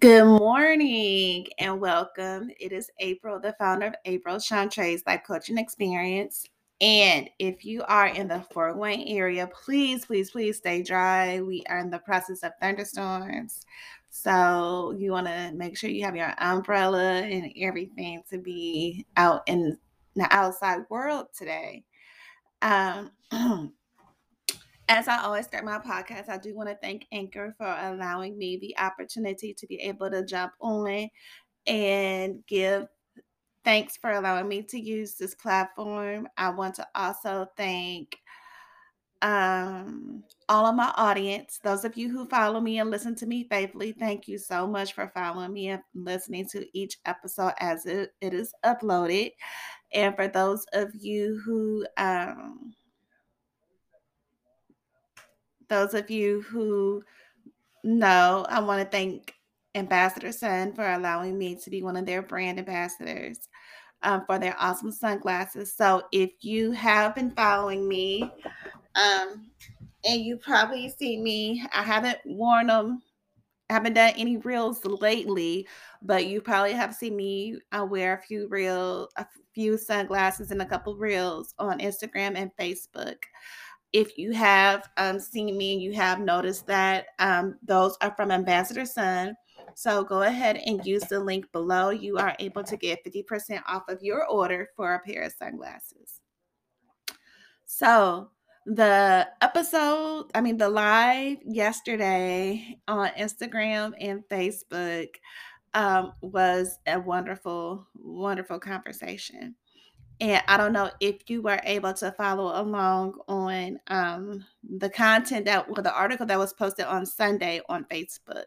Good morning and welcome. It is April, the founder of April Shontrae's Life Coaching Experience. And if you are in the Fort Wayne area, please stay dry. We are in the process of thunderstorms. So you want to make sure you have your umbrella and everything to be out in the outside world today. As I always start my podcast, I do want to thank Anchor for allowing me the opportunity to be able to jump on and give thanks for allowing me to use this platform. I want to also thank all of my audience. Those of you who follow me and listen to me faithfully, thank you so much for following me and listening to each episode as it is uploaded. And for those of you who... know, I want to thank Ambassador Sun for allowing me to be one of their brand ambassadors for their awesome sunglasses. So if you have been following me and you probably see me, I haven't worn them. I haven't done any reels lately, but you probably have seen me wear a few sunglasses and a couple reels on Instagram and Facebook. If you have seen me and you have noticed that, those are from Ambassador Sun. So go ahead and use the link below. You are able to get 50% off of your order for a pair of sunglasses. So the live yesterday on Instagram and Facebook was a wonderful, wonderful conversation. And I don't know if you were able to follow along on the content the article that was posted on Sunday on Facebook.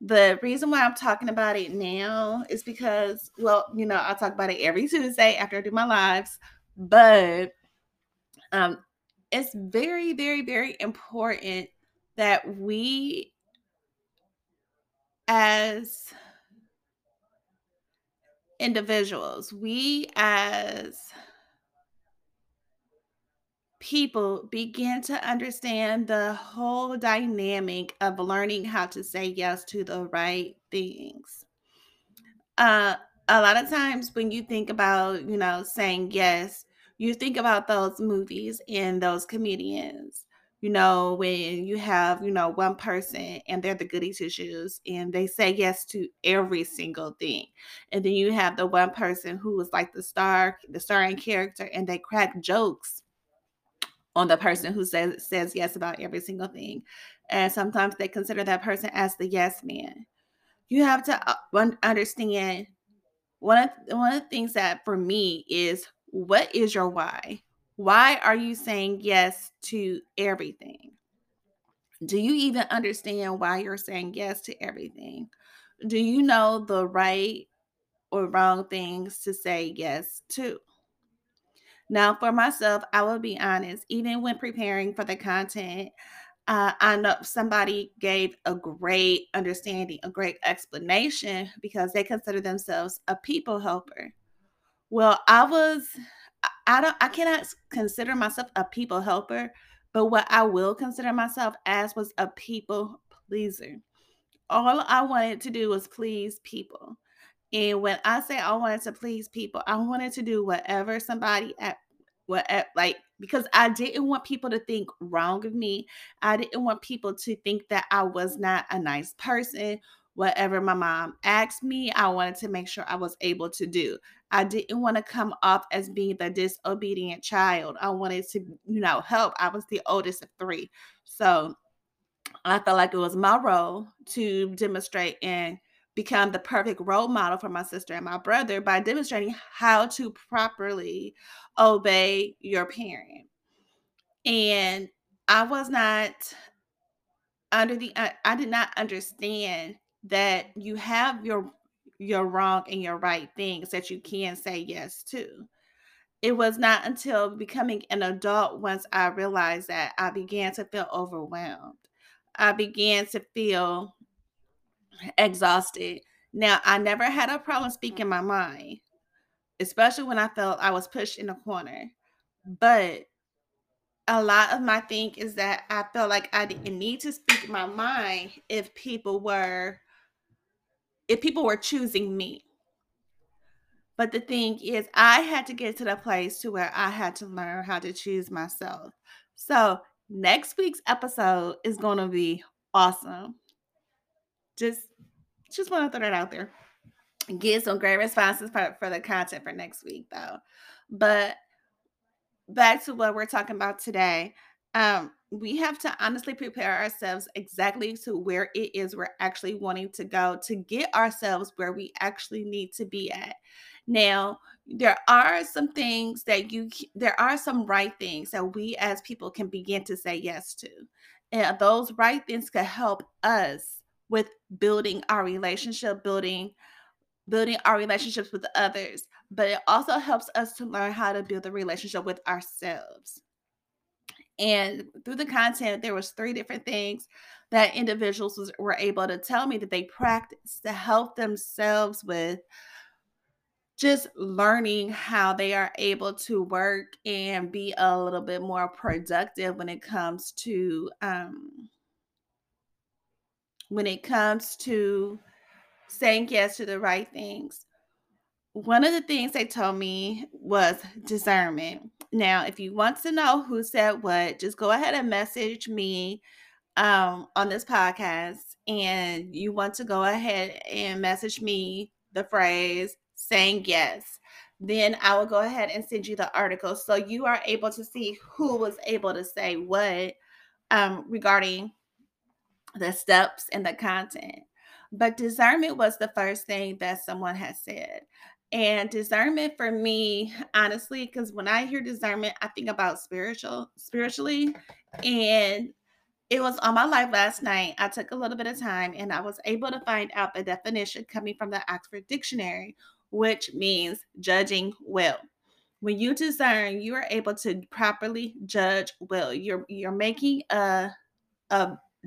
The reason why I'm talking about it now is because, I talk about it every Tuesday after I do my lives, but it's very, very, very important that we as individuals, we as people begin to understand the whole dynamic of learning how to say yes to the right things. A lot of times when you think about, saying yes, you think about those movies and those comedians, when you have, one person and they're the goody two-shoes and they say yes to every single thing. And then you have the one person who was like the starring character, and they crack jokes on the person who says yes about every single thing. And sometimes they consider that person as the yes man. You have to understand one of the things that for me is, what is your why? Why are you saying yes to everything? Do you even understand why you're saying yes to everything? Do you know the right or wrong things to say yes to? Now, for myself, I will be honest, even when preparing for the content, I know somebody gave a great understanding, a great explanation, because they consider themselves a people helper. Well, I cannot consider myself a people helper, but what I will consider myself as was a people pleaser. All I wanted to do was please people. And when I say I wanted to please people, I wanted to do whatever somebody because I didn't want people to think wrong of me. I didn't want people to think that I was not a nice person. Whatever my mom asked me, I wanted to make sure I was able to do. I didn't want to come off as being the disobedient child. I wanted to, help. I was the oldest of three. So I felt like it was my role to demonstrate and become the perfect role model for my sister and my brother by demonstrating how to properly obey your parent. And I did not understand that you have your wrong and your right things that you can say yes to. It was not until becoming an adult, once I realized that, I began to feel overwhelmed. I began to feel exhausted. Now, I never had a problem speaking my mind, especially when I felt I was pushed in a corner. But a lot of my thing is that I felt like I didn't need to speak my mind if people were if people were choosing me. But the thing is, I had to get to the place to where I had to learn how to choose myself. So next week's episode is going to be awesome. Just want to throw that out there. Get some great responses for the content for next week, though. But back to what we're talking about today. We have to honestly prepare ourselves exactly to where it is we're actually wanting to go to get ourselves where we actually need to be at. Now, there are some right things that we as people can begin to say yes to. And those right things could help us with building our relationship, building our relationships with others. But it also helps us to learn how to build a relationship with ourselves. And through the content, there was 3 different things that individuals were able to tell me that they practiced to help themselves with just learning how they are able to work and be a little bit more productive when it comes to saying yes to the right things. One of the things they told me was discernment. Now, if you want to know who said what, just go ahead and message me on this podcast, and you want to go ahead and message me the phrase saying yes. Then I will go ahead and send you the article so you are able to see who was able to say what regarding the steps and the content. But discernment was the first thing that someone had said. And discernment for me, honestly, because when I hear discernment, I think about spiritually. And it was on my live last night. I took a little bit of time and I was able to find out the definition coming from the Oxford Dictionary, which means judging well. When you discern, you are able to properly judge well. You're making a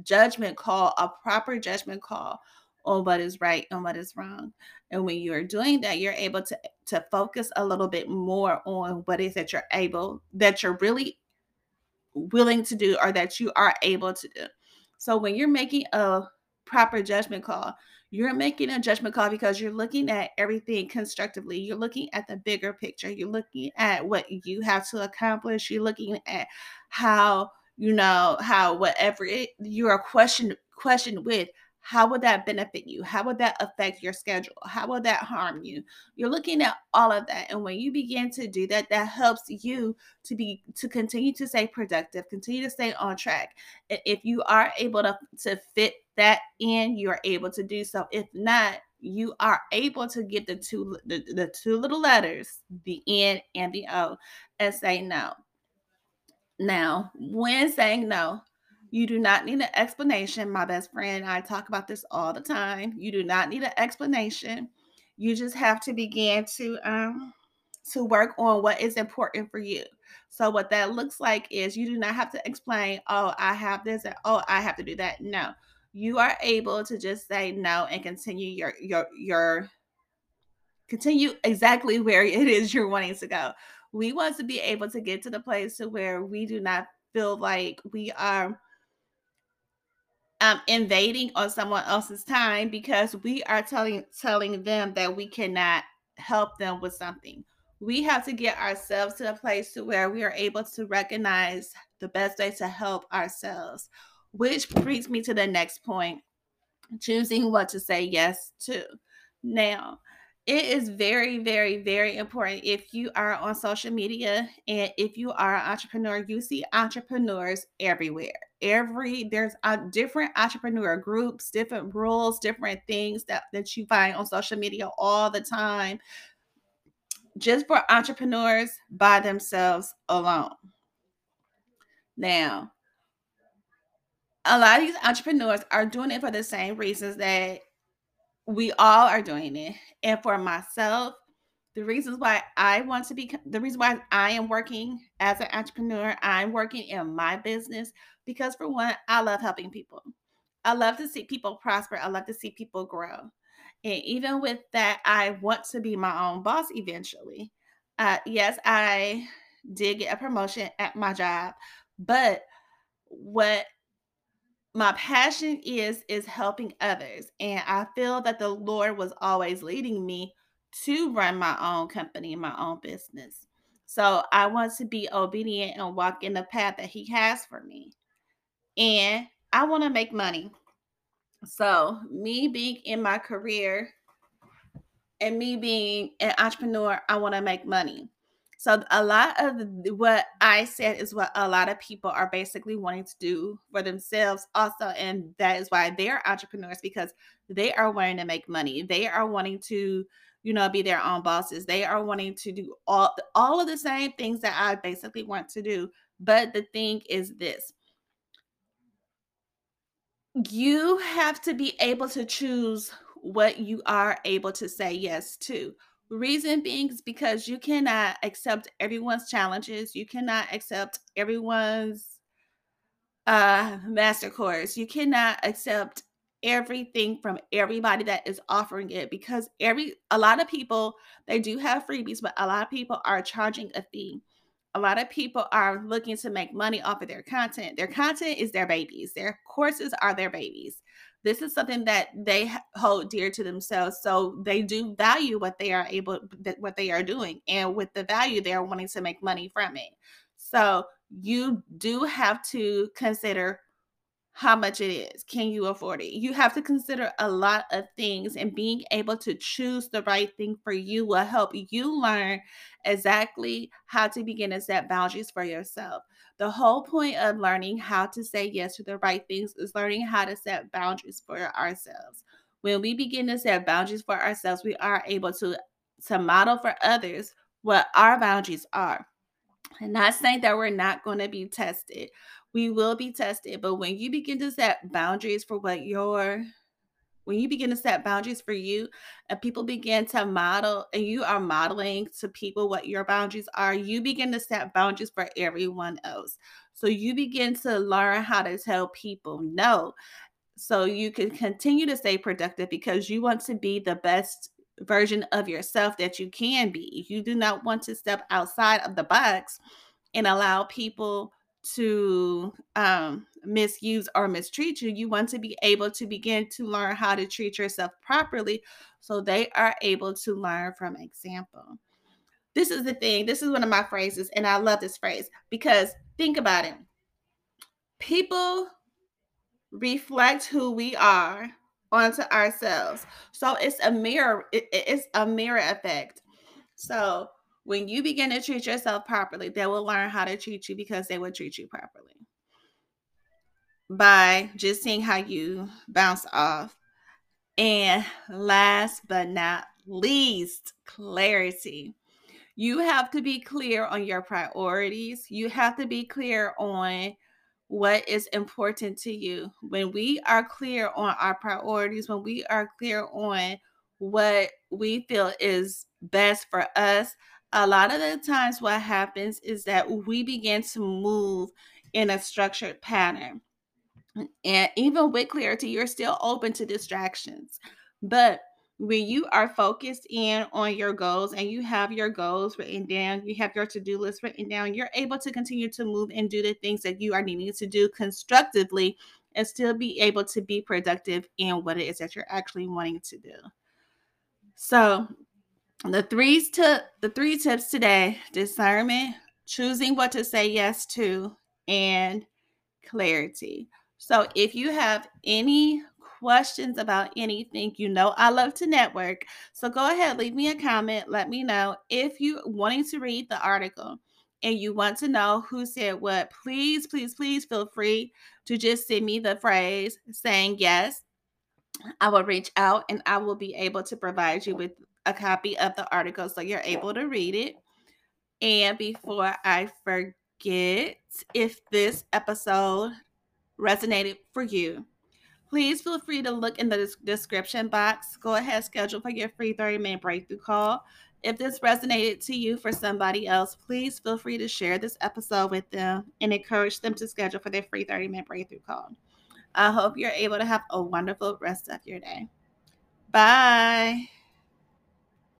judgment call, a proper judgment call on what is right and what is wrong. And when you are doing that, you're able to focus a little bit more on what is that you're really willing to do or that you are able to do. So when you're making a proper judgment call, you're making a judgment call because you're looking at everything constructively. You're looking at the bigger picture. You're looking at what you have to accomplish. You're looking at how whatever you are questioned with, how would that benefit you? How would that affect your schedule? How would that harm you? You're looking at all of that. And when you begin to do that, that helps you to continue to stay productive, continue to stay on track. And if you are able to fit that in, you're able to do so. If not, you are able to get the two little letters, the N and the O, and say no. Now, when saying no, you do not need an explanation. My best friend and I talk about this all the time. You do not need an explanation. You just have to begin to work on what is important for you. So what that looks like is you do not have to explain, oh, I have this, and oh, I have to do that. No, you are able to just say no and continue continue exactly where it is you're wanting to go. We want to be able to get to the place to where we do not feel like we are invading on someone else's time because we are telling them that we cannot help them with something. We have to get ourselves to a place to where we are able to recognize the best way to help ourselves, which brings me to the next point, choosing what to say yes to. Now, it is very, very, very important if you are on social media and if you are an entrepreneur, you see entrepreneurs everywhere. There's different entrepreneur groups, different rules, different things that you find on social media all the time, just for entrepreneurs by themselves alone. Now, a lot of these entrepreneurs are doing it for the same reasons that we all are doing it. And for myself, the reason why I am working as an entrepreneur, I'm working in my business because, for one, I love helping people. I love to see people prosper. I love to see people grow. And even with that, I want to be my own boss eventually. Yes, I did get a promotion at my job, but what My passion is helping others. And I feel that the Lord was always leading me to run my own company, my own business. So I want to be obedient and walk in the path that he has for me. And I want to make money. So me being in my career and me being an entrepreneur, I want to make money. So a lot of what I said is what a lot of people are basically wanting to do for themselves also. And that is why they're entrepreneurs, because they are wanting to make money. They are wanting to, you know, be their own bosses. They are wanting to do all of the same things that I basically want to do. But the thing is this. You have to be able to choose what you are able to say yes to. Reason being is because you cannot accept everyone's challenges. You cannot accept everyone's master course. You cannot accept everything from everybody that is offering it, because a lot of people, they do have freebies, but a lot of people are charging a fee. A lot of people are looking to make money off of their content. Their content is their babies. Their courses are their babies. This is something that they hold dear to themselves. So they do value what they are doing. And with the value, they are wanting to make money from it. So you do have to consider how much it is. Can you afford it? You have to consider a lot of things, and being able to choose the right thing for you will help you learn exactly how to begin to set boundaries for yourself. The whole point of learning how to say yes to the right things is learning how to set boundaries for ourselves. When we begin to set boundaries for ourselves, we are able to model for others what our boundaries are. And not saying that we're not going to be tested. We will be tested, but when you begin to set boundaries for when you begin to set boundaries for you, and people begin to model, and you are modeling to people what your boundaries are, you begin to set boundaries for everyone else. So you begin to learn how to tell people no, so you can continue to stay productive, because you want to be the best version of yourself that you can be. You do not want to step outside of the box and allow people to misuse or mistreat you. You want to be able to begin to learn how to treat yourself properly, so they are able to learn from example. This is the thing. This is one of my phrases, and I love this phrase, because think about it. People reflect who we are onto ourselves. So it's a mirror. It's a mirror effect. So when you begin to treat yourself properly, they will learn how to treat you, because they will treat you properly by just seeing how you bounce off. And last but not least, clarity. You have to be clear on your priorities. You have to be clear on what is important to you. When we are clear on our priorities, when we are clear on what we feel is best for us, a lot of the times what happens is that we begin to move in a structured pattern. And even with clarity, you're still open to distractions. But when you are focused in on your goals, and you have your goals written down, you have your to-do list written down, you're able to continue to move and do the things that you are needing to do constructively, and still be able to be productive in what it is that you're actually wanting to do. So the three tips today: discernment, choosing what to say yes to, and clarity. So if you have any questions about anything, you know I love to network. So go ahead, leave me a comment. Let me know if you wanting to read the article and you want to know who said what. Please, please, please feel free to just send me the phrase saying yes. I will reach out and I will be able to provide you with a copy of the article so you're able to read it. And before I forget, if this episode resonated for you, please feel free to look in the description box. Go ahead, schedule for your free 30-minute breakthrough call. If this resonated to you for somebody else, please feel free to share this episode with them and encourage them to schedule for their free 30-minute breakthrough call. I hope you're able to have a wonderful rest of your day. Bye.